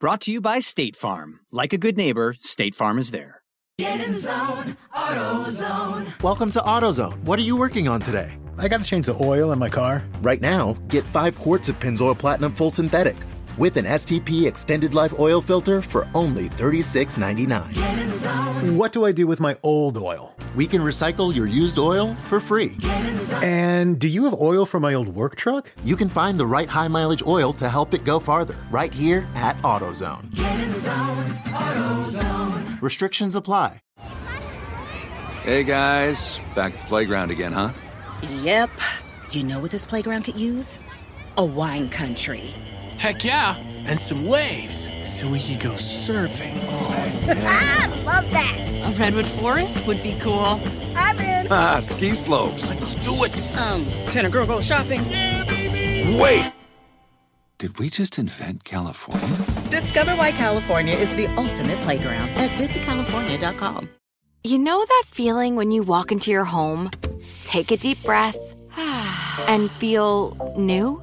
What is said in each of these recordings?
Brought to you by State Farm. Like a good neighbor, State Farm is there. Get in zone, AutoZone. Welcome to AutoZone. What are you working on today? I got to change the oil in my car. Right now, get 5 quarts of Pennzoil Platinum Full Synthetic with an STP Extended Life Oil Filter for only $36.99. Get in zone. What do I do with my old oil? We can recycle your used oil for free. And do you have oil for my old work truck? You can find the right high-mileage oil to help it go farther right here at AutoZone. Get in zone, AutoZone. Restrictions apply. Hey, guys. Back at the playground again, huh? Yep. You know what this playground could use? A wine country. Heck, yeah. And some waves so we could go surfing. Oh, yeah. Ah, love that. A redwood forest would be cool. I'm in. Ah, ski slopes. Let's do it. Can a girl go shopping? Yeah, baby. Wait. Did we just invent California? Discover why California is the ultimate playground at visitcalifornia.com. You know that feeling when you walk into your home, take a deep breath, and feel new?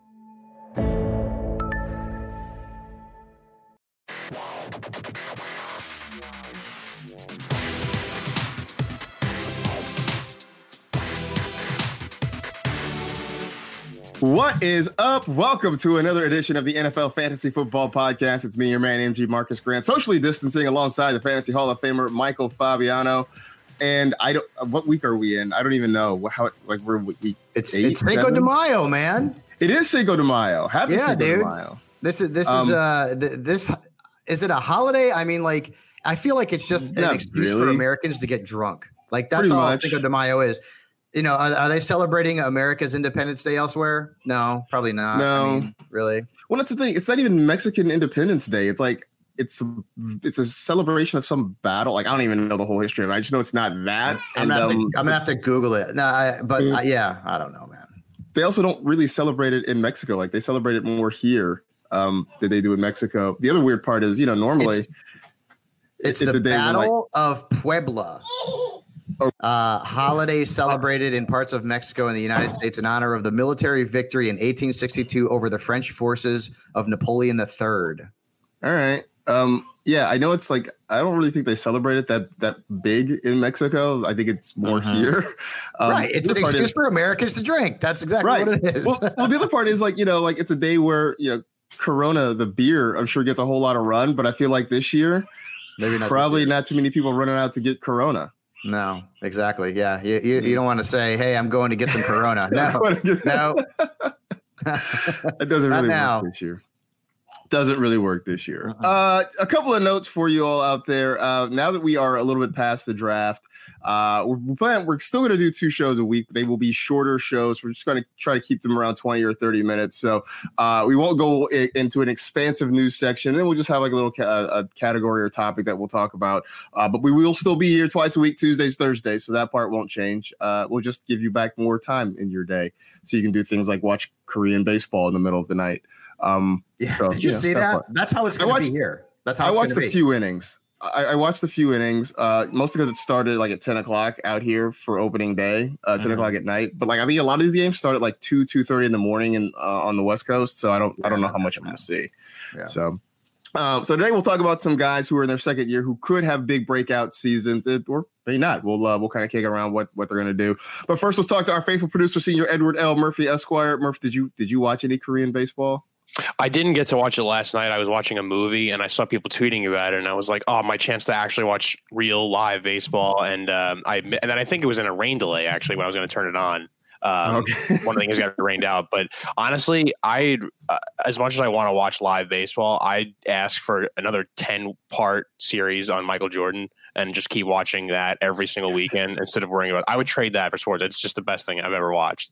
What is up? Welcome to another edition of the NFL Fantasy Football Podcast. It's me, your man, MG Marcus Grant, socially distancing alongside the Fantasy Hall of Famer, Michael Fabiano. And I don't, what week are we in? I don't even know how, like, we're week eight, it's Cinco de Mayo, man. It is Cinco de Mayo. Happy Cinco de Mayo. This is it a holiday? I mean, like, I feel like it's just an excuse for Americans to get drunk. Like, that's all Cinco de Mayo is. You know, are they celebrating America's Independence Day elsewhere? No, probably not. No, I mean, really. Well, that's the thing. It's not even Mexican Independence Day. It's like it's a celebration of some battle. Like, I don't even know the whole history of it. I just know it's not that. I'm gonna have to Google it. No, I don't know, man. They also don't really celebrate it in Mexico. Like, they celebrate it more here than they do in Mexico. The other weird part is, you know, normally it's the Battle of Puebla. Holiday celebrated in parts of Mexico and the United States in honor of the military victory in 1862 over the French forces of Napoleon III. All right. Yeah, I know it's like, I don't really think they celebrate it that big in Mexico. I think it's more here. Right. It's an excuse for Americans to drink. That's exactly what it is. Well, the other part is, like, you know, like, it's a day where, you know, Corona, the beer, I'm sure gets a whole lot of run, but I feel like this year, not too many people running out to get Corona. No, exactly. Yeah. You don't want to say, hey, I'm going to get some Corona. It doesn't really work this year. A couple of notes for you all out there. Now that we are a little bit past the draft, we're still going to do 2 shows a week. They will be shorter shows. We're just going to try to keep them around 20 or 30 minutes. So we won't go into an expansive news section. And then we'll just have like a little a category or topic that we'll talk about. But we will still be here twice a week, Tuesdays, Thursdays. So that part won't change. We'll just give you back more time in your day so you can do things like watch Korean baseball in the middle of the night. Did you see that? That's how it's going to be here. That's how I watched a few innings. I watched a few innings, mostly because it started like at 10 o'clock out here for opening day, 10 o'clock at night. But like, I think a lot of these games start at like 2:30 in the morning and on the West Coast. So I don't know how much I'm going to see. Yeah. So today we'll talk about some guys who are in their second year who could have big breakout seasons or may not. We'll kind of kick around what they're going to do. But first, let's talk to our faithful producer, Senior Edward L. Murphy, Esquire. Murph, did you watch any Korean baseball? I didn't get to watch it last night. I was watching a movie and I saw people tweeting about it, and I was like, "Oh, my chance to actually watch real live baseball!" And then I think it was in a rain delay actually when I was going to turn it on. One of the things got rained out. But honestly, as much as I want to watch live baseball, I'd ask for another 10-part series on Michael Jordan and just keep watching that every single weekend instead of worrying about it. I would trade that for sports. It's just the best thing I've ever watched.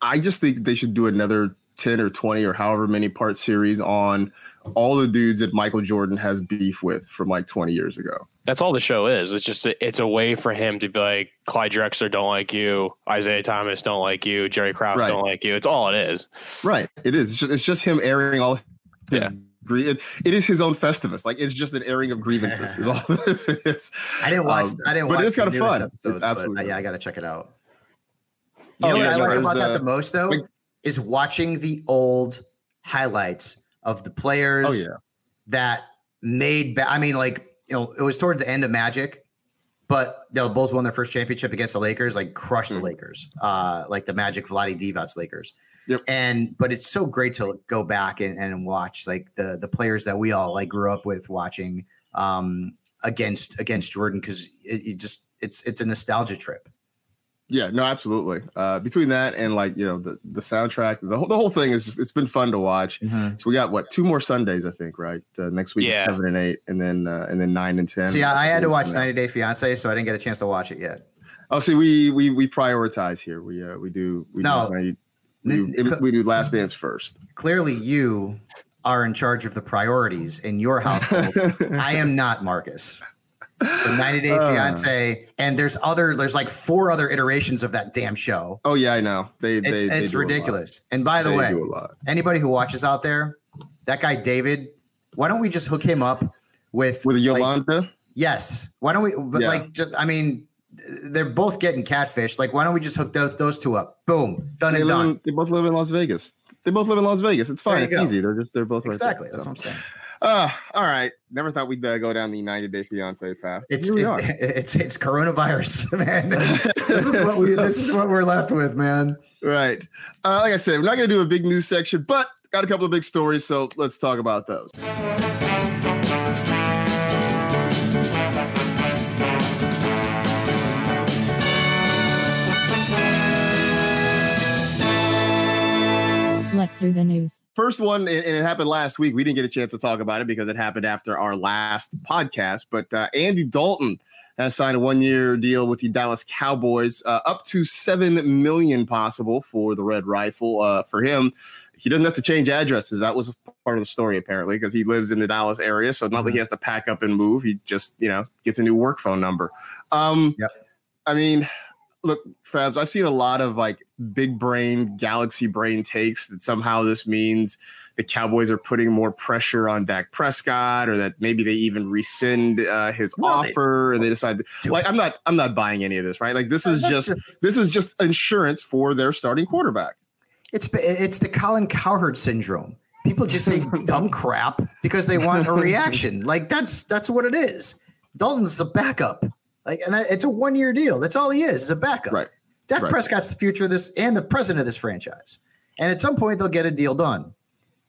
I just think they should do another 10 or 20 or however many part series on all the dudes that Michael Jordan has beef with from like 20 years ago. That's all the show is. It's just, it's a way for him to be like, Clyde Drexler don't like you, Isaiah Thomas don't like you, Jerry Krause don't like you. It's all it is. Right. It is. It's just him airing all his It is his own Festivus. Like, it's just an airing of grievances is all this is. I didn't watch but it's kind of fun. Absolutely, I got to check it out. You know what I like about that the most though? Like, is watching the old highlights of the players that made – I mean, like, you know, it was toward the end of Magic, but the Bulls won their first championship against the Lakers, like crushed the Lakers, like the Magic Vlade Divac Lakers. Yep. But it's so great to go back and watch, like, the players that we all, like, grew up with watching against Jordan because it's a nostalgia trip. Yeah, no, absolutely. Between that and like, you know, the soundtrack, the whole thing is just, it's been fun to watch. Mm-hmm. So we got two more Sundays, I think, right? Next week is 7 and 8, and then 9 and 10. See, I had to watch 90 Day Fiance, so I didn't get a chance to watch it yet. Oh, see, we prioritize here. We do Last Dance first. Clearly, you are in charge of the priorities in your household. I am not, Marcus. So 90 Day Fiance, and there's like 4 other iterations of that damn show. Oh yeah, I know. It's ridiculous. And by the way, anybody who watches out there, that guy David, why don't we just hook him up with Yolanda? Like, yes. Why don't we? But like, just, I mean, they're both getting catfished. Like, why don't we just hook those two up? Boom, done. They both live in Las Vegas. It's fine. It's easy. They're both exactly. Right there, that's what I'm saying. All right. Never thought we'd go down the 90 Day Fiance path. It's coronavirus, man. This is what we're left with, man. Right. Like I said, we're not going to do a big news section, but got a couple of big stories, so let's talk about those. Let's do the news. First one, and it happened last week. We didn't get a chance to talk about it because it happened after our last podcast. But Andy Dalton has signed a 1-year deal with the Dallas Cowboys, up to $7 million possible for the Red Rifle. For him, he doesn't have to change addresses. That was part of the story, apparently, because he lives in the Dallas area. So not that he has to pack up and move. He just, you know, gets a new work phone number. I mean, look, Fabs, I've seen a lot of like big brain, galaxy brain takes that somehow this means the Cowboys are putting more pressure on Dak Prescott, or that maybe they even rescind his offer, and they decide. Like, I'm not buying any of this, right? Like, this is just insurance for their starting quarterback. It's the Colin Cowherd syndrome. People just say dumb crap because they want a reaction. Like that's what it is. Dalton's the backup. Like, and it's a 1-year deal. That's all he is a backup. Right. Dak Prescott's the future of this and the president of this franchise. And at some point, they'll get a deal done.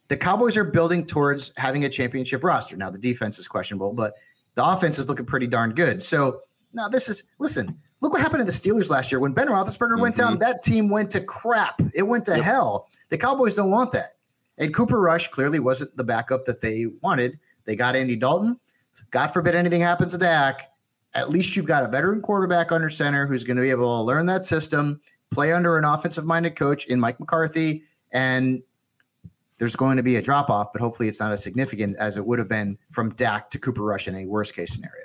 The Cowboys are building towards having a championship roster. Now, the defense is questionable, but the offense is looking pretty darn good. So, now look what happened to the Steelers last year. When Ben Roethlisberger went down, that team went to crap. It went to hell. The Cowboys don't want that. And Cooper Rush clearly wasn't the backup that they wanted. They got Andy Dalton. So God forbid anything happens to Dak. At least you've got a veteran quarterback under center who's going to be able to learn that system, play under an offensive-minded coach in Mike McCarthy, and there's going to be a drop-off, but hopefully it's not as significant as it would have been from Dak to Cooper Rush in a worst-case scenario.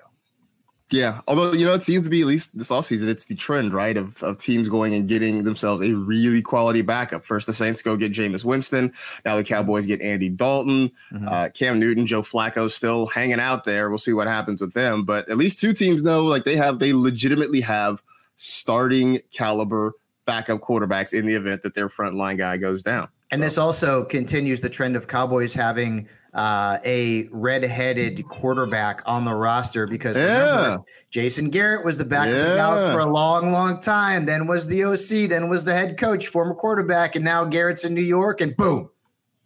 Yeah, although, you know, it seems to be, at least this offseason, it's the trend, right, of teams going and getting themselves a really quality backup. First, the Saints go get Jameis Winston. Now the Cowboys get Andy Dalton. Mm-hmm. Cam Newton, Joe Flacco still hanging out there. We'll see what happens with them. But at least two teams know, like, they legitimately have starting caliber backup quarterbacks in the event that their frontline guy goes down. And this also continues the trend of Cowboys having a redheaded quarterback on the roster, because remember, Jason Garrett was the backup out for a long, long time, then was the OC, then was the head coach, former quarterback, and now Garrett's in New York, and boom.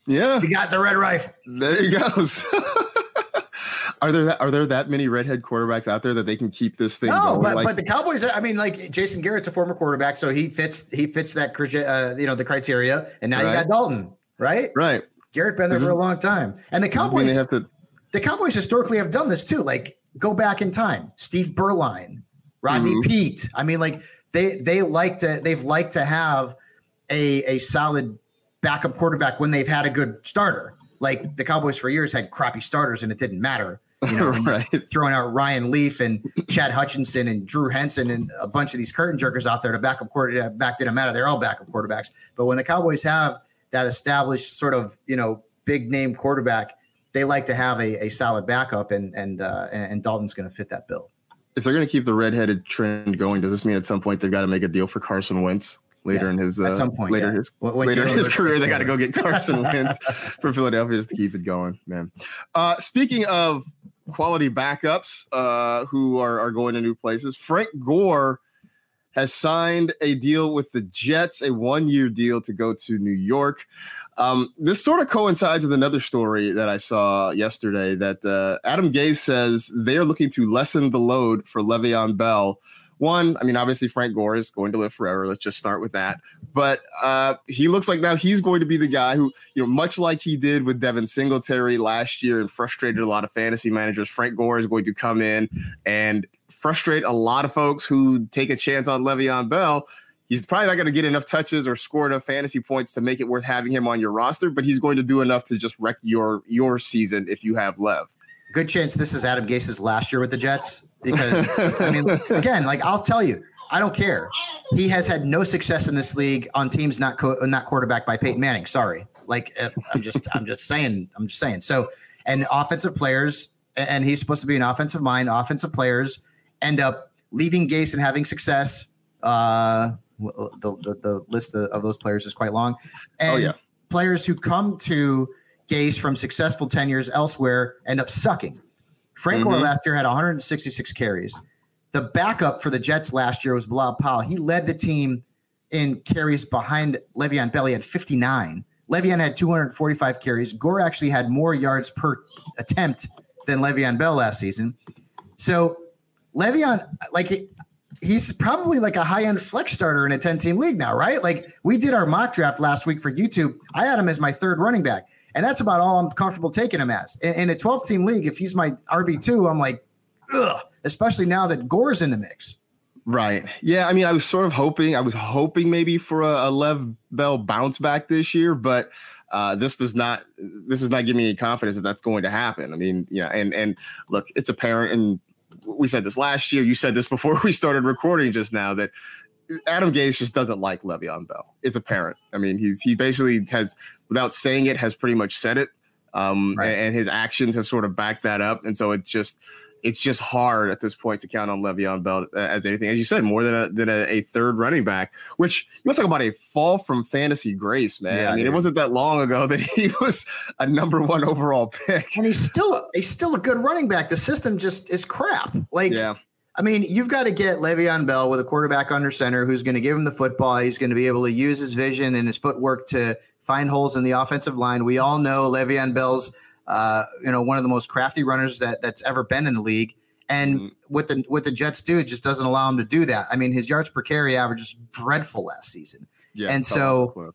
Yeah. You got the red rifle. There he goes. Are there that many redhead quarterbacks out there that they can keep this thing going? No, but the Cowboys, I mean, like, Jason Garrett's a former quarterback, so he fits that the criteria. And now you got Dalton, right? Right. Garrett been there for a long time, and the Cowboys historically have done this too. Like, go back in time, Steve Berline, Rodney Peete. I mean, like, they've liked to have a solid backup quarterback when they've had a good starter. Like, the Cowboys for years had crappy starters, and it didn't matter. You know, right. Throwing out Ryan Leaf and Chad Hutchinson and Drew Henson and a bunch of these curtain jerkers out there to backup quarterback didn't matter. They're all backup quarterbacks. But when the Cowboys have that established sort of, you know, big name quarterback, they like to have a solid backup, and Dalton's going to fit that bill. If they're going to keep the redheaded trend going, does this mean at some point they've got to make a deal for Carson Wentz? Later in his career, they got to go get Carson Wentz for Philadelphia just to keep it going, man. Speaking of quality backups who are going to new places, Frank Gore has signed a deal with the Jets, a one-year deal to go to New York. This sort of coincides with another story that I saw yesterday that Adam Gase says they're looking to lessen the load for Le'Veon Bell. One, I mean, obviously Frank Gore is going to live forever. Let's just start with that. But he looks like now he's going to be the guy who, you know, much like he did with Devin Singletary last year and frustrated a lot of fantasy managers, Frank Gore is going to come in and frustrate a lot of folks who take a chance on Le'Veon Bell. He's probably not going to get enough touches or score enough fantasy points to make it worth having him on your roster, but he's going to do enough to just wreck your season if you have Lev. Good chance this is Adam Gase's last year with the Jets. Because, I mean, again, like, I'll tell you, I don't care. He has had no success in this league on teams not quarterbacked by Peyton Manning. Sorry. Like, I'm just saying. So, and offensive players, and he's supposed to be an offensive mind, offensive players end up leaving Gase and having success. The list of those players is quite long. And players who come to Gase from successful tenures elsewhere end up sucking. Frank Gore last year had 166 carries. The backup for the Jets last year was Bilal Powell. He led the team in carries behind Le'Veon Bell. He had 59. Le'Veon had 245 carries. Gore actually had more yards per attempt than Le'Veon Bell last season. So Le'Veon, like, he's probably like a high-end flex starter in a 10-team league now, right? Like, we did our mock draft last week for YouTube. I had him as my third running back. And that's about all I'm comfortable taking him as. In a 12-team league, if he's my RB2, I'm like, ugh, especially now that Gore's in the mix. Right. Yeah, I mean, I was hoping maybe for a Lev Bell bounce back this year, but this is not giving me any confidence that that's going to happen. I mean, you know, and look, it's apparent, and we said this last year, you said this before we started recording just now, that Adam Gase just doesn't like Le'Veon Bell. It's apparent. I mean, he basically has, without saying it, has pretty much said it. And his actions have sort of backed that up. And so it's just hard at this point to count on Le'Veon Bell as anything, as you said, more than a third running back, which, let's talk about a fall from fantasy grace, man. Yeah, I mean, It wasn't that long ago that he was a number one overall pick. And he's still a good running back. The system just is crap. Like, yeah. I mean, you've got to get Le'Veon Bell with a quarterback under center who's going to give him the football. He's going to be able to use his vision and his footwork to find holes in the offensive line. We all know Le'Veon Bell's, one of the most crafty runners that's ever been in the league. And what the Jets do, it just doesn't allow him to do that. I mean, his yards per carry average is dreadful last season. Yeah, and so,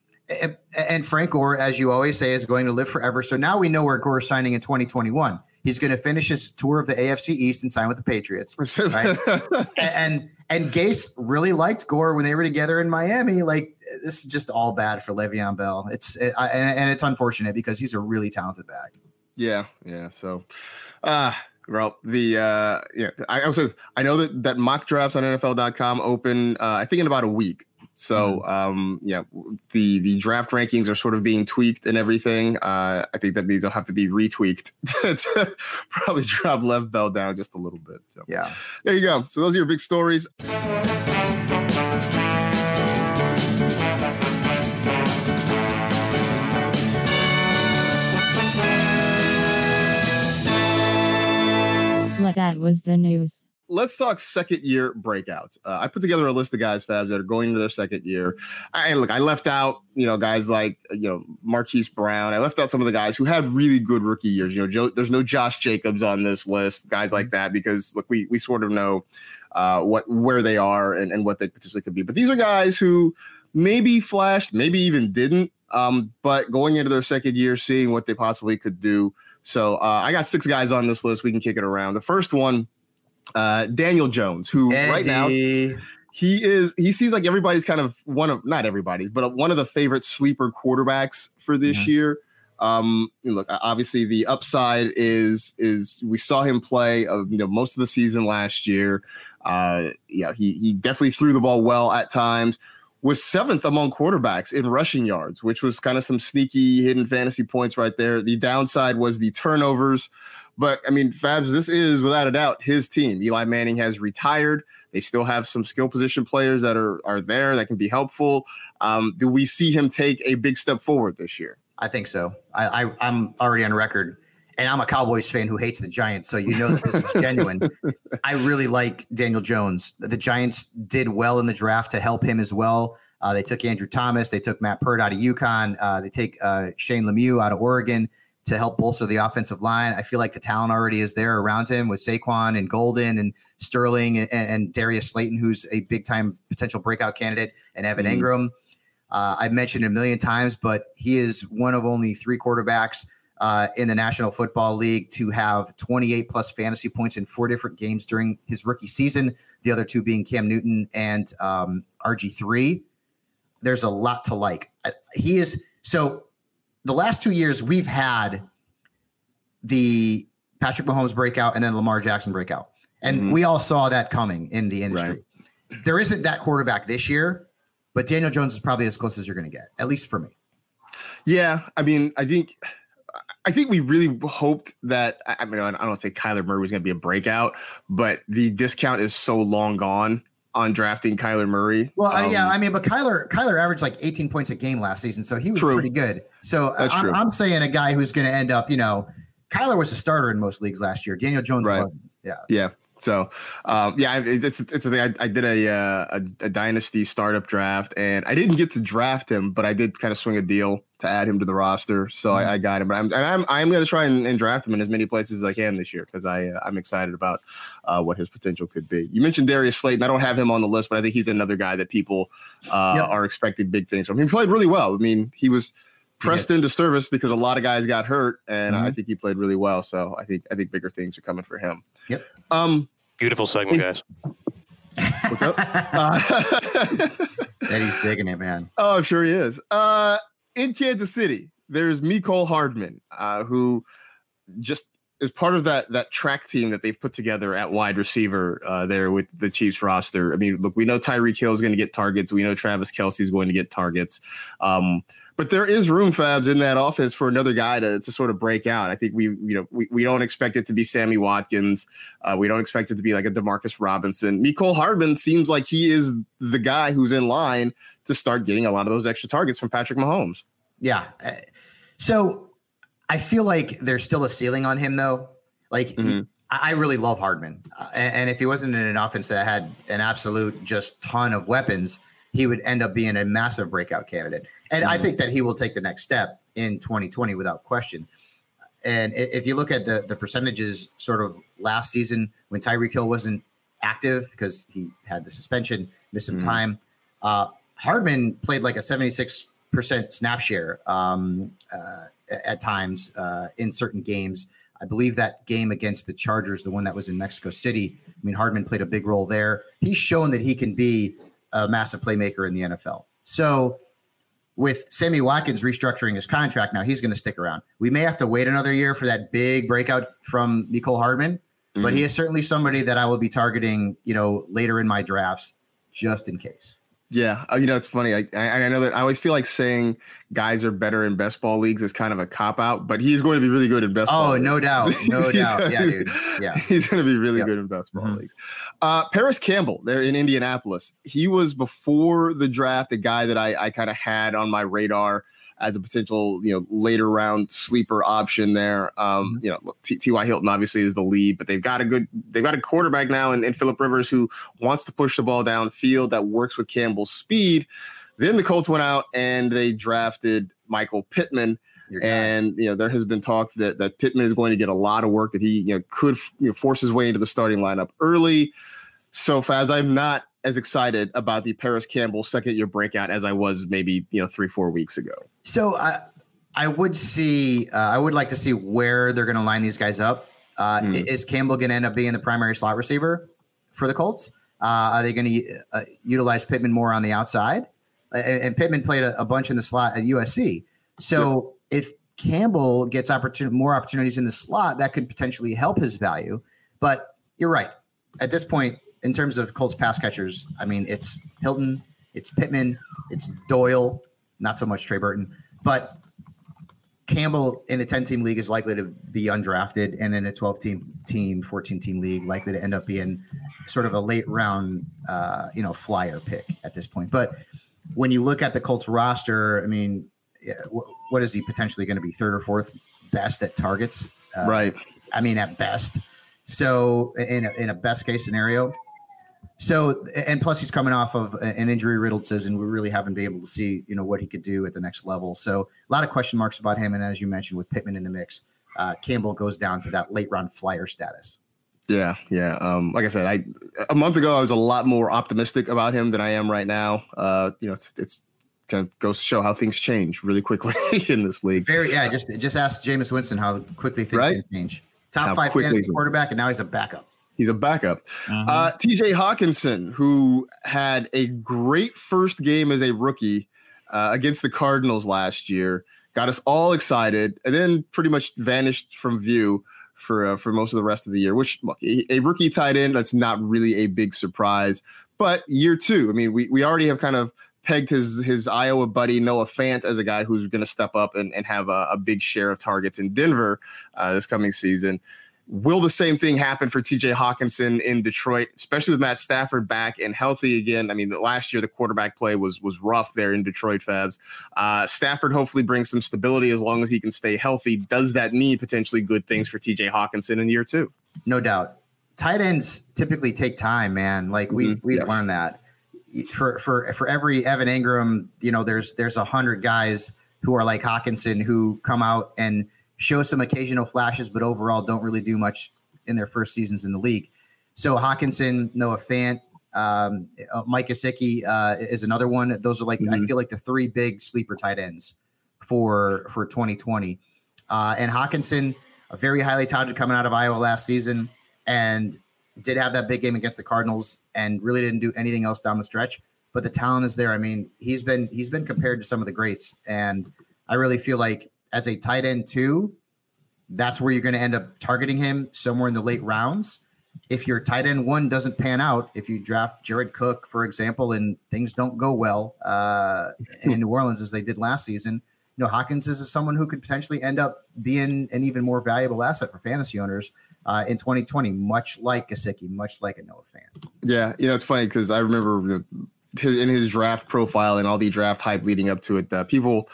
and Frank Gore, as you always say, is going to live forever. So now we know where Gore's signing in 2021. He's going to finish his tour of the AFC East and sign with the Patriots, right? and Gase really liked Gore when they were together in Miami. Like, this is just all bad for Le'Veon Bell. It's unfortunate because he's a really talented back. Yeah. So Well, the I know that mock drafts on NFL.com open, I think in about a week. So, the draft rankings are sort of being tweaked and everything. I think that these will have to be retweaked to probably drop Le'Veon Bell down just a little bit. So, yeah, there you go. So those are your big stories. That was the news. Let's talk second year breakouts. I put together a list of guys, Fabs, that are going into their second year. I left out, guys like, Marquise Brown. I left out some of the guys who had really good rookie years. There's no Josh Jacobs on this list, guys like that, because look, we sort of know where they are and what they potentially could be. But these are guys who maybe flashed, maybe even didn't. But going into their second year, seeing what they possibly could do. So I got six guys on this list. We can kick it around. The first one, Daniel Jones, who Andy. Right now he seems like everybody's kind of not everybody's, but one of the favorite sleeper quarterbacks for this year. Look, obviously the upside is we saw him play most of the season last year. He definitely threw the ball well at times. Was 7th among quarterbacks in rushing yards, which was kind of some sneaky hidden fantasy points right there. The downside was the turnovers. But, Fabs, this is, without a doubt, his team. Eli Manning has retired. They still have some skill position players that are there that can be helpful. Do we see him take a big step forward this year? I think so. I'm already on record. And I'm a Cowboys fan who hates the Giants, so you know that this is genuine. I really like Daniel Jones. The Giants did well in the draft to help him as well. They took Andrew Thomas. They took Matt Peart out of UConn. They take Shane Lemieux out of Oregon to help bolster the offensive line. I feel like the talent already is there around him with Saquon and Golden and Sterling and Darius Slayton, who's a big-time potential breakout candidate, and Evan Engram. I've mentioned a million times, but he is one of only three quarterbacks in the National Football League to have 28 plus fantasy points in 4 different games during his rookie season, the other two being Cam Newton and RG3. There's a lot to like. He is. So the last 2 years we've had the Patrick Mahomes breakout and then Lamar Jackson breakout. And we all saw that coming in the industry. Right. There isn't that quarterback this year, but Daniel Jones is probably as close as you're going to get, at least for me. Yeah. I think we really hoped that, I don't say Kyler Murray was going to be a breakout, but the discount is so long gone on drafting Kyler Murray. Well, but Kyler averaged like 18 points a game last season, so he was pretty good. So I'm saying a guy who's going to end up, Kyler was a starter in most leagues last year. Daniel Jones wasn't. Yeah. So, it's a thing. I did a dynasty startup draft, and I didn't get to draft him, but I did kind of swing a deal to add him to the roster. So I got him, but I'm going to try and draft him in as many places as I can this year because I'm excited about what his potential could be. You mentioned Darius Slayton. I don't have him on the list, but I think he's another guy that people are expecting big things from. He played really well. He was pressed into service because a lot of guys got hurt, and I think he played really well. So I think bigger things are coming for him. Yep. Beautiful segment, guys. What's up? Eddie's digging it, man. Oh, I'm sure he is. In Kansas City, there's Mecole Hardman, who just is part of that track team that they've put together at wide receiver there with the Chiefs roster. Look, we know Tyreek Hill is going to get targets. We know Travis Kelce is going to get targets. But there is room, Fabs, in that offense for another guy to sort of break out. I think we don't expect it to be Sammy Watkins. We don't expect it to be like a DeMarcus Robinson. Mecole Hardman seems like he is the guy who's in line to start getting a lot of those extra targets from Patrick Mahomes. Yeah. So I feel like there's still a ceiling on him, though. I really love Hardman. And if he wasn't in an offense that had an absolute just ton of weapons, he would end up being a massive breakout candidate. And I think that he will take the next step in 2020 without question. And if you look at the percentages sort of last season when Tyreek Hill wasn't active because he had the suspension, missed some time, Hardman played like a 76% snap share at times in certain games. I believe that game against the Chargers, the one that was in Mexico City, Hardman played a big role there. He's shown that he can be a massive playmaker in the NFL. So with Sammy Watkins restructuring his contract now, he's going to stick around. We may have to wait another year for that big breakout from Mecole Hardman, Mm-hmm. But he is certainly somebody that I will be targeting, you know, later in my drafts, just in case. Yeah. You know, it's funny. I know that I always feel like saying guys are better in best ball leagues is kind of a cop out, but he's going to be really good in best ball. Oh, no doubt. No doubt. Yeah, dude. Yeah. He's going to be really good in best ball leagues. Paris Campbell there in Indianapolis. He was before the draft, a guy that I kind of had on my radar as a potential, you know, later round sleeper option there. You know, look, T.Y. Hilton obviously is the lead, but they've got a quarterback now and Phillip Rivers who wants to push the ball downfield that works with Campbell's speed. Then the Colts went out and they drafted Michael Pittman. And, you know, there has been talk that Pittman is going to get a lot of work, that he, you know, could force his way into the starting lineup early. So, Fabs, I'm not as excited about the Paris Campbell second-year breakout as I was maybe, you know, 3-4 weeks ago. So I would like to see where they're going to line these guys up. Is Campbell going to end up being the primary slot receiver for the Colts? Are they going to utilize Pittman more on the outside? And Pittman played a bunch in the slot at USC. So if Campbell gets more opportunities in the slot, that could potentially help his value. But you're right. At this point, in terms of Colts pass catchers, I mean, it's Hilton, it's Pittman, it's Doyle, not so much Trey Burton, but Campbell in a 10-team league is likely to be undrafted, and in a 12-team, 14-team league, likely to end up being sort of a late-round, you know, flyer pick at this point. But when you look at the Colts roster, I mean, what is he potentially going to be, third or fourth best at targets? Right. I mean, at best. So in a best-case scenario. So, and plus he's coming off of an injury-riddled season. We really haven't been able to see, you know, what he could do at the next level. So a lot of question marks about him. And as you mentioned, with Pittman in the mix, Campbell goes down to that late-round flyer status. Yeah, yeah. Like I said, a month ago I was a lot more optimistic about him than I am right now. You know, it's kind of goes to show how things change really quickly in this league. Just ask Jameis Winston how quickly things can change. Top 5 fantasy quarterback, and now he's a backup. He's a backup. Mm-hmm. TJ Hawkinson, who had a great first game as a rookie against the Cardinals last year, got us all excited and then pretty much vanished from view for most of the rest of the year, which, look, a rookie tight end, that's not really a big surprise. But year two, I mean, we already have kind of pegged his Iowa buddy Noah Fant as a guy who's going to step up and have a big share of targets in Denver this coming season. Will the same thing happen for TJ Hawkinson in Detroit, especially with Matt Stafford back and healthy again? I mean, last year the quarterback play was rough there in Detroit, Fabs. Stafford hopefully brings some stability as long as he can stay healthy. Does that mean potentially good things for TJ Hawkinson in year two? No doubt. Tight ends typically take time, man. Like we've learned that. For every Evan Engram, you know, there's 100 guys who are like Hawkinson who come out and show some occasional flashes, but overall don't really do much in their first seasons in the league. So Hawkinson, Noah Fant, Mike Gesicki is another one. Those are like, I feel like the three big sleeper tight ends for 2020. And Hawkinson, a very highly touted coming out of Iowa last season, and did have that big game against the Cardinals and really didn't do anything else down the stretch, but the talent is there. I mean, he's been compared to some of the greats, and I really feel like, as a tight end too, that's where you're going to end up targeting him, somewhere in the late rounds. If your tight end one doesn't pan out, if you draft Jared Cook, for example, and things don't go well in New Orleans as they did last season, you know, Hawkins is someone who could potentially end up being an even more valuable asset for fantasy owners in 2020, much like Gesicki, much like a Noah Fant. Yeah, you know, it's funny because I remember in his draft profile and all the draft hype leading up to it, people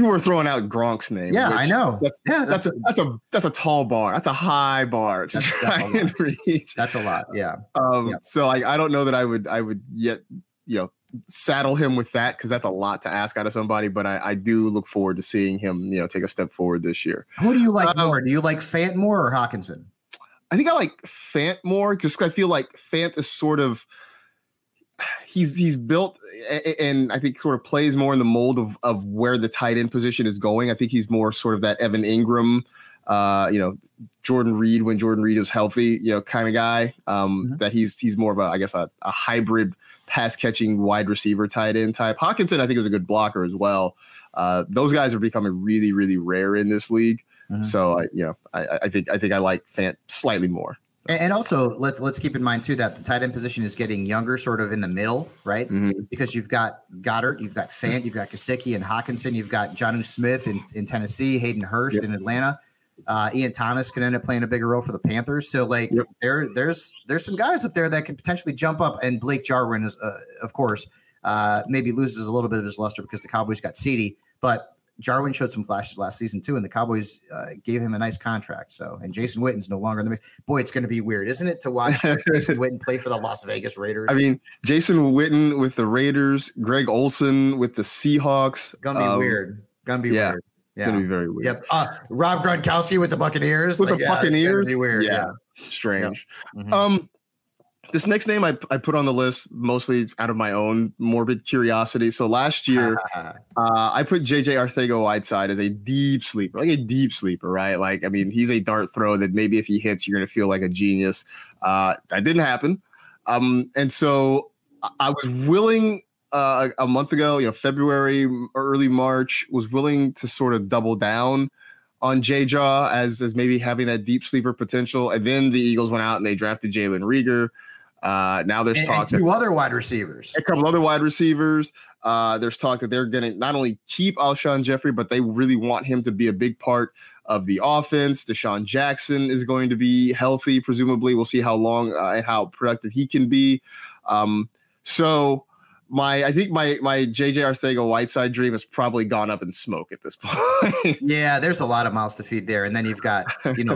were throwing out Gronk's name. Yeah, I know. That's a tall bar. That's a high bar to try and reach. That's a lot. Yeah. So I don't know that I would yet, you know, saddle him with that, because that's a lot to ask out of somebody. But I do look forward to seeing him, you know, take a step forward this year. Who do you like more? Do you like Fant more or Hawkinson? I think I like Fant more because I feel like Fant is sort of, he's built and I think sort of plays more in the mold of where the tight end position is going. I think he's more sort of that Evan Engram, you know, Jordan Reed when Jordan Reed was healthy, you know, kind of guy. That he's more of a, I guess, a hybrid pass catching wide receiver tight end type. Hawkinson, I think, is a good blocker as well. Those guys are becoming really, really rare in this league. So I think I like Fant slightly more. And also, let's keep in mind, too, that the tight end position is getting younger, sort of in the middle, right? Mm-hmm. Because you've got Goddard, you've got Fant, you've got Gesicki and Hawkinson, you've got Jonnu Smith in Tennessee, Hayden Hurst in Atlanta. Ian Thomas could end up playing a bigger role for the Panthers. So, like, there's some guys up there that could potentially jump up. And Blake Jarwin, is, of course, maybe loses a little bit of his luster because the Cowboys got CeeDee. But Jarwin showed some flashes last season, too, and the Cowboys gave him a nice contract. So, and Jason Witten's no longer in the mix. Boy, it's going to be weird, isn't it, to watch Jason Witten play for the Las Vegas Raiders? I mean, Jason Witten with the Raiders, Greg Olsen with the Seahawks. Going to be weird. Going to be weird. Yeah. Going to be very weird. Yep. Rob Gronkowski with the Buccaneers. With the Buccaneers. It's weird. Yeah. Strange. Yeah. Mm-hmm. This next name I put on the list mostly out of my own morbid curiosity. So last year, I put J.J. Arcega-Whiteside as a deep sleeper, right? Like, I mean, he's a dart throw that maybe if he hits, you're going to feel like a genius. That didn't happen. And so I was willing a month ago, you know, February, early March, was willing to sort of double down on J-Jaw as maybe having that deep sleeper potential. And then the Eagles went out and they drafted Jalen Reagor. Now there's talk and two other wide receivers, a couple other wide receivers. There's talk that they're going to not only keep Alshon Jeffrey, but they really want him to be a big part of the offense. Deshaun Jackson is going to be healthy, presumably. We'll see how long and how productive he can be. So I think my J.J. Arcega-Whiteside dream has probably gone up in smoke at this point. Yeah, there's a lot of mouths to feed there, and then you've got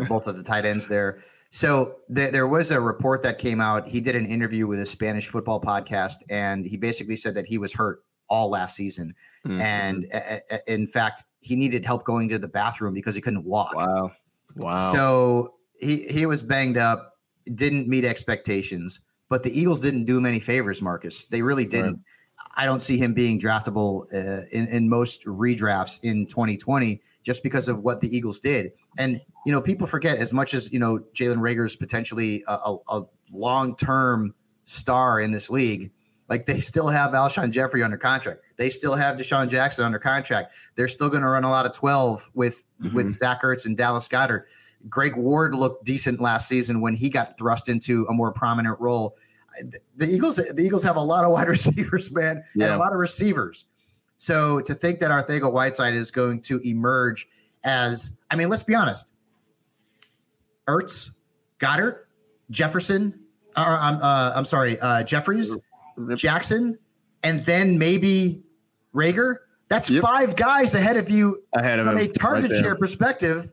both of the tight ends there. So there was a report that came out. He did an interview with a Spanish football podcast, and he basically said that he was hurt all last season. Mm-hmm. And in fact, he needed help going to the bathroom because he couldn't walk. Wow. So he was banged up, didn't meet expectations, but the Eagles didn't do him any favors, Marcus. They really didn't. Right. I don't see him being draftable in most redrafts in 2020 just because of what the Eagles did. And, people forget, as much as, Jalen Reagor is potentially a long-term star in this league, like, they still have Alshon Jeffrey under contract. They still have Deshaun Jackson under contract. They're still going to run a lot of 12 with Zach Ertz and Dallas Goedert. Greg Ward looked decent last season when he got thrust into a more prominent role. The Eagles have a lot of wide receivers, man, and a lot of receivers. So to think that Arcega-Whiteside is going to emerge as, I mean, let's be honest, Ertz, Goddard, Jefferson, Jeffries, Jackson, and then maybe Reagor. That's five guys ahead of you from a target share perspective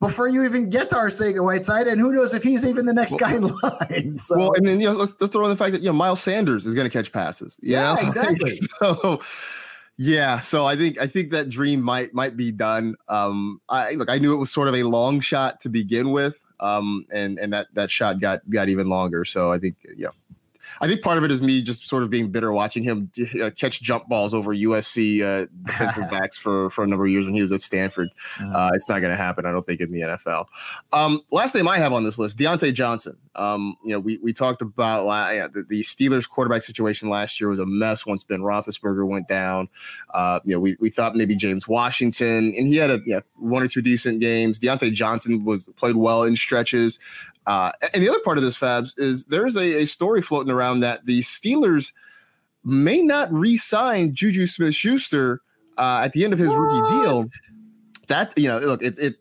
before you even get to Arcega-Whiteside, and who knows if he's even the next guy in line. So. Well, and then let's throw in the fact that Miles Sanders is going to catch passes. Yeah, exactly. So. Yeah, so I think that dream might be done. I knew it was sort of a long shot to begin with, and that shot got even longer. So I think part of it is me just sort of being bitter watching him catch jump balls over USC defensive backs for a number of years when he was at Stanford. It's not going to happen, I don't think, in the NFL. Last name I have on this list, Deontay Johnson. We talked about the Steelers quarterback situation last year was a mess once Ben Roethlisberger went down. We thought maybe James Washington, and he had one or two decent games. Deontay Johnson played well in stretches. And the other part of this, Fabs, is there's a story floating around that the Steelers may not re-sign Juju Smith-Schuster at the end of his rookie deal. That,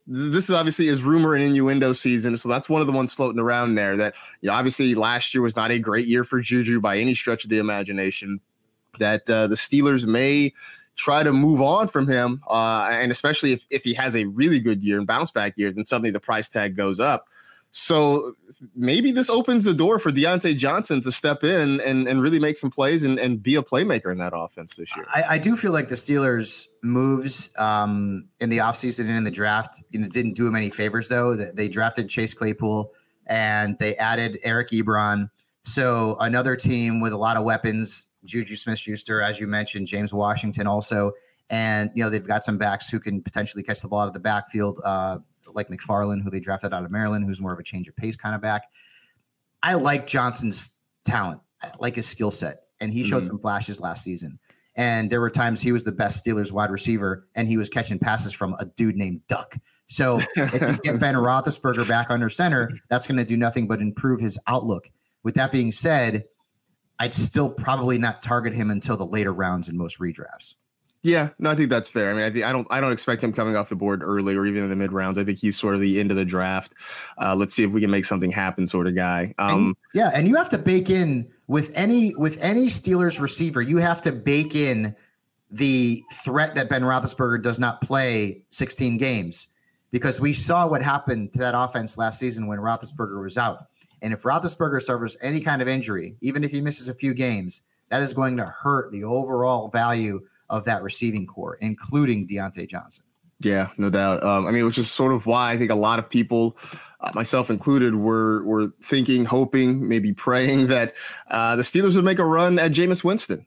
this is obviously is rumor and innuendo season. So that's one of the ones floating around there that, obviously last year was not a great year for Juju by any stretch of the imagination, that the Steelers may try to move on from him. And especially if he has a really good year and bounce back year, then suddenly the price tag goes up. So maybe this opens the door for Deontay Johnson to step in and really make some plays and be a playmaker in that offense this year. I do feel like the Steelers' moves in the offseason and in the draft didn't do him any favors, though. They drafted Chase Claypool, and they added Eric Ebron. So another team with a lot of weapons, Juju Smith-Schuster, as you mentioned, James Washington also. And, they've got some backs who can potentially catch the ball out of the backfield, like McFarland, who they drafted out of Maryland, who's more of a change of pace kind of back. I like Johnson's talent. I like his skill set. And he showed some flashes last season. And there were times he was the best Steelers wide receiver, and he was catching passes from a dude named Duck. So if you get Ben Roethlisberger back under center, that's going to do nothing but improve his outlook. With that being said, I'd still probably not target him until the later rounds in most redrafts. Yeah, no, I think that's fair. I mean, I think I don't expect him coming off the board early or even in the mid rounds. I think he's sort of the end of the draft. Let's see if we can make something happen, sort of guy. And you have to bake in with any Steelers receiver, you have to bake in the threat that Ben Roethlisberger does not play 16 games, because we saw what happened to that offense last season when Roethlisberger was out. And if Roethlisberger suffers any kind of injury, even if he misses a few games, that is going to hurt the overall value of that receiving core, including Deontay Johnson. Yeah, no doubt. I mean, which is sort of why I think a lot of people, myself included, were thinking, hoping, maybe praying that the Steelers would make a run at Jameis Winston,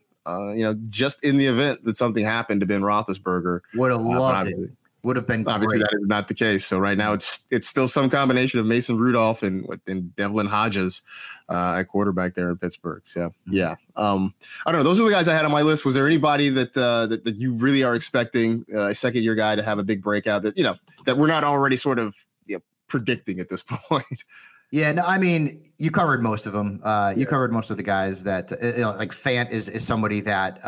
just in the event that something happened to Ben Roethlisberger. Would have loved it. Would have been obviously great. That is not the case. So right now it's still some combination of Mason Rudolph and Devlin Hodges at quarterback there in Pittsburgh. So yeah, I don't know. Those are the guys I had on my list. Was there anybody that you really are expecting a second year guy to have a big breakout that we're not already sort of predicting at this point? Yeah, no, I mean you covered most of them. You covered most of the guys that like Fant is somebody that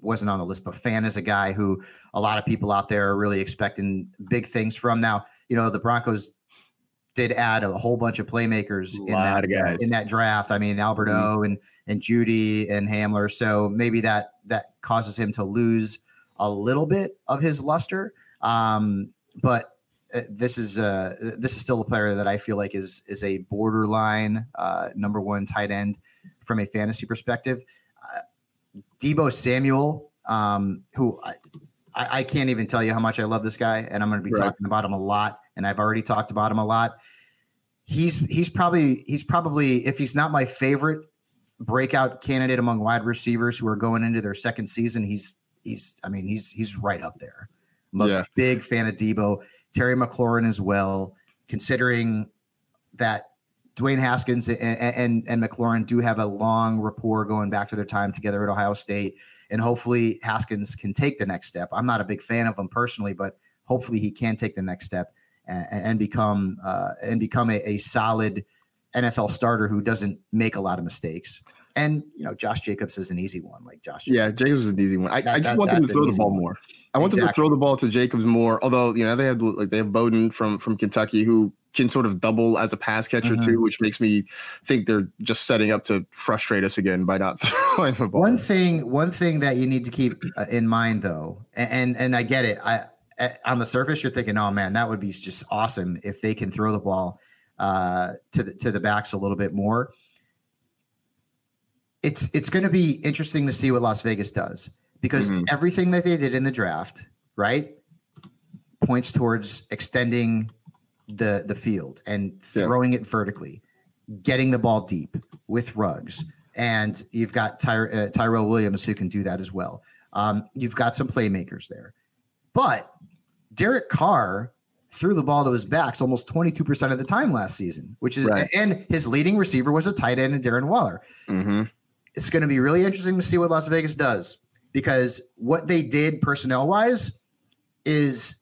wasn't on the list, but Fant is a guy who a lot of people out there are really expecting big things from. Now, the Broncos did add a whole bunch of playmakers in that draft. I mean, Albert O and Judy and Hamler. So maybe that causes him to lose a little bit of his luster. But this is still a player that I feel like is a borderline number one tight end from a fantasy perspective. Deebo Samuel, who I can't even tell you how much I love this guy, and I'm going to be talking about him a lot, and I've already talked about him a lot. He's probably if he's not my favorite breakout candidate among wide receivers who are going into their second season, he's right up there. I'm a big fan of Deebo. Terry McLaurin as well, considering that Dwayne Haskins and McLaurin do have a long rapport going back to their time together at Ohio State, and hopefully Haskins can take the next step. I'm not a big fan of him personally, but hopefully he can take the next step and become a solid NFL starter who doesn't make a lot of mistakes. And, Josh Jacobs is an easy one. Jacobs is an easy one. I just want them to throw the ball more. I want them to throw the ball to Jacobs more. Although, they have Bowden from Kentucky who can sort of double as a pass catcher too, which makes me think they're just setting up to frustrate us again by not throwing the ball. One thing that you need to keep in mind though, and I get it. On the surface, you're thinking, oh man, that would be just awesome if they can throw the ball to the backs a little bit more. It's going to be interesting to see what Las Vegas does, because everything that they did in the draft, right, points towards extending the field and throwing it vertically, getting the ball deep with Ruggs. And you've got Tyrell Williams who can do that as well. You've got some playmakers there. But Derek Carr threw the ball to his backs almost 22% of the time last season, which is – and his leading receiver was a tight end in Darren Waller. Mm-hmm. It's going to be really interesting to see what Las Vegas does, because what they did personnel-wise is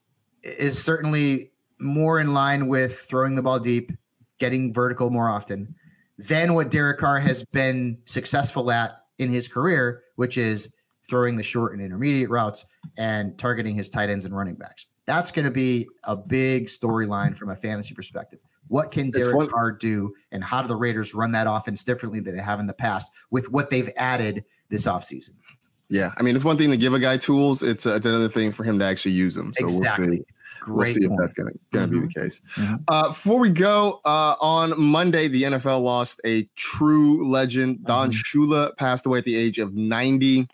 certainly more in line with throwing the ball deep, getting vertical more often, than what Derek Carr has been successful at in his career, which is throwing the short and intermediate routes and targeting his tight ends and running backs. That's going to be a big storyline from a fantasy perspective. What can Derek Carr do, and how do the Raiders run that offense differently than they have in the past with what they've added this offseason? Yeah, I mean, it's one thing to give a guy tools. It's another thing for him to actually use them. So exactly. We'll see if that's going to be the case. Mm-hmm. Before we go, on Monday, the NFL lost a true legend. Don Shula passed away at the age of 90.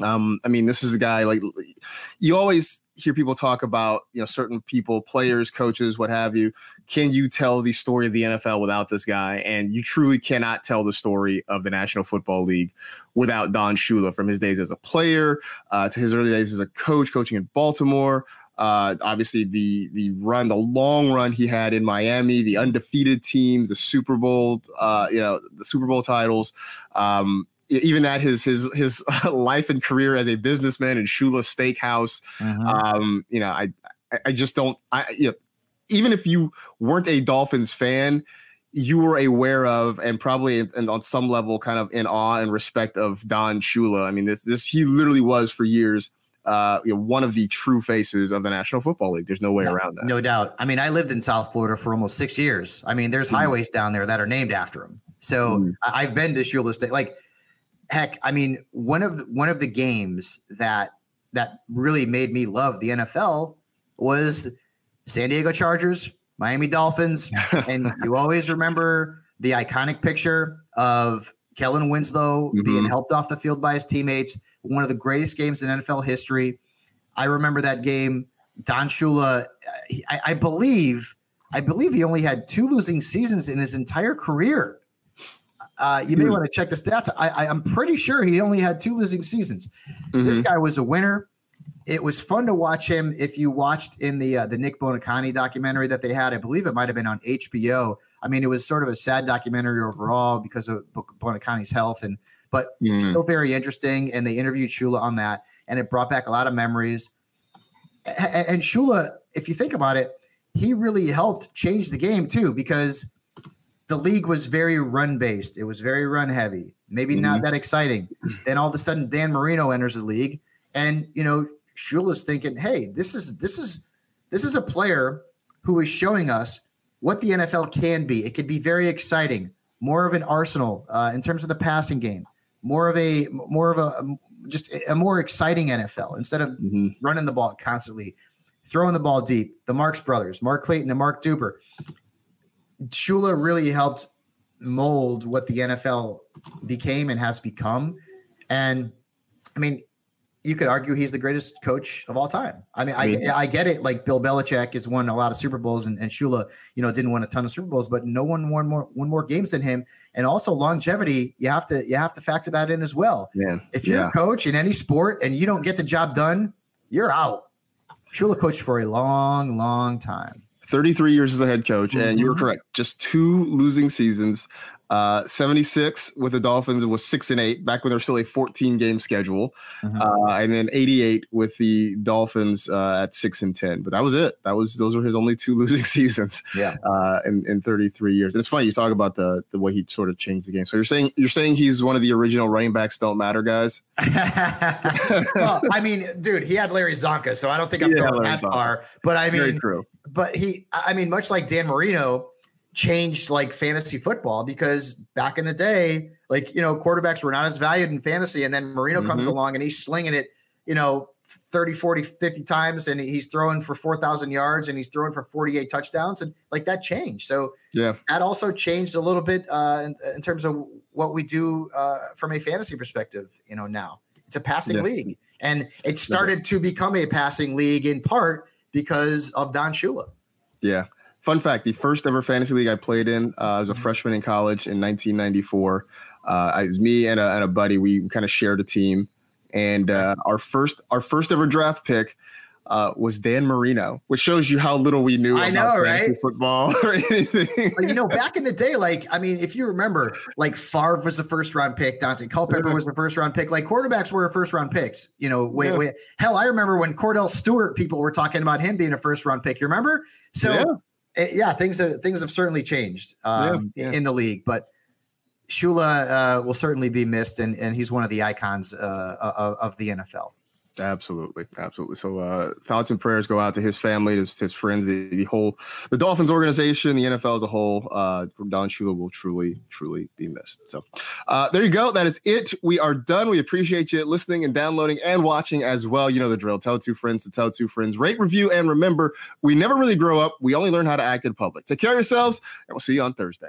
I mean, this is a guy, like, you always hear people talk about, certain people, players, coaches, what have you. Can you tell the story of the NFL without this guy? And you truly cannot tell the story of the National Football League without Don Shula, from his days as a player to his early days as a coach, coaching in Baltimore. Obviously, the long run he had in Miami, the undefeated team, the Super Bowl titles. even at his life and career as a businessman in Shula Steakhouse, you know, I just don't, you know, even if you weren't a Dolphins fan, you were aware of and probably and on some level kind of in awe and respect of Don Shula. I mean, this he literally was for years you know, one of the true faces of the National Football League. There's no way around that. No doubt. I mean, I lived in South Florida for almost 6 years. I mean, there's highways down there that are named after him. So I've been to Shula State. Like, heck, I mean, one of the games that really made me love the NFL was San Diego Chargers, Miami Dolphins, and you always remember the iconic picture of Kellen Winslow being helped off the field by his teammates. One of the greatest games in NFL history. I remember that game. Don Shula, I believe he only had 2 losing seasons in his entire career. You may want to check the stats. I'm pretty sure he only had 2 losing seasons. This guy was a winner. It was fun to watch him. If you watched in the Nick Bonacani documentary that they had, I believe it might have been on HBO. I mean, it was sort of a sad documentary overall because of Bonacani's health, but still very interesting. And they interviewed Shula on that, and it brought back a lot of memories. And Shula, if you think about it, he really helped change the game too, because the league was very run-based. It was very run-heavy, maybe not that exciting. Then all of a sudden, Dan Marino enters the league, and you know, Shula's thinking, "Hey, this is a player who is showing us what the NFL can be. It could be very exciting, more of an arsenal in terms of the passing game, more of a more exciting NFL instead of running the ball constantly, throwing the ball deep." The Marx brothers, Mark Clayton and Mark Duper. Shula really helped mold what the NFL became and has become. And I mean, you could argue he's the greatest coach of all time. I mean, I get it. Like, Bill Belichick has won a lot of Super Bowls, and Shula, you know, didn't win a ton of Super Bowls, but no one won more games than him. And also longevity, you have to factor that in as well. Yeah. If you're a coach in any sport and you don't get the job done, you're out. Shula coached for a long, long time. 33 years as a head coach, and you were correct. Just 2 losing seasons. 76 with the Dolphins was 6-8 back when there was still a 14-game schedule, and then 88 with the Dolphins at 6-10. But that was it. Those were his only 2 losing seasons. Yeah, in 33 years. And it's funny you talk about the way he sort of changed the game. So you're saying he's one of the original running backs don't matter guys. Well, I mean, dude, he had Larry Zonka, so I don't think I'm going that far. But I mean, very true. But I mean, much like Dan Marino, changed like fantasy football, because back in the day, like, you know, quarterbacks were not as valued in fantasy. And then Marino comes along and he's slinging it, you know, 30, 40, 50 times. And he's throwing for 4,000 yards and he's throwing for 48 touchdowns. And like, that changed. So that also changed a little bit in terms of what we do from a fantasy perspective. You know, now it's a passing league, and it started to become a passing league in part because of Don Shula. Yeah. Fun fact, the first ever fantasy league I played in, I was a freshman in college in 1994. It was me and a buddy. We kind of shared a team. And our first ever draft pick was Dan Marino, which shows you how little we knew about fantasy football or anything. But, you know, back in the day, like, I mean, if you remember, like, Favre was a first-round pick. Dante Culpepper was a first-round pick. Like, quarterbacks were first-round picks. You know, way. Hell, I remember when Cordell Stewart, people were talking about him being a first-round pick. You remember? So. Yeah. Yeah, things have certainly changed in the league, but Shula will certainly be missed, and he's one of the icons of the NFL. Absolutely, absolutely. So thoughts and prayers go out to his family, his friends, the Dolphins organization, the NFL as a whole. Don Shula will truly, truly be missed. So there you go. That is it. We are done. We appreciate you listening and downloading and watching as well. You know the drill. Tell 2 friends to tell 2 friends. Rate, review, and remember, we never really grow up. We only learn how to act in public. Take care of yourselves, and we'll see you on Thursday.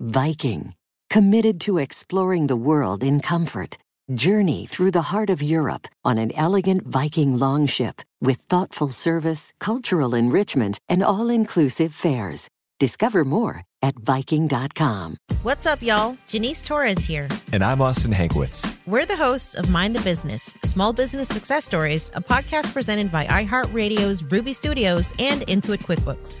Viking. Committed to exploring the world in comfort. Journey through the heart of Europe on an elegant Viking longship with thoughtful service, cultural enrichment, and all-inclusive fares. Discover more at Viking.com. What's up, y'all? Janice Torres here. And I'm Austin Hankwitz. We're the hosts of Mind the Business, Small Business Success Stories, a podcast presented by iHeartRadio's Ruby Studios and Intuit QuickBooks.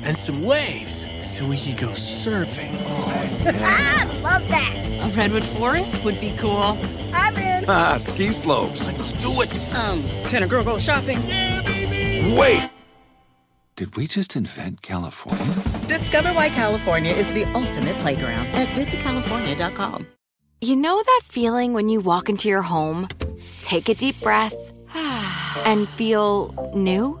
And some waves, so we could go surfing. Oh, yeah. Ah, love that! A redwood forest would be cool. I'm in! Ah, ski slopes. Let's do it! Can a girl go shopping? Yeah, baby! Wait! Did we just invent California? Discover why California is the ultimate playground at visitcalifornia.com. You know that feeling when you walk into your home, take a deep breath, and feel new?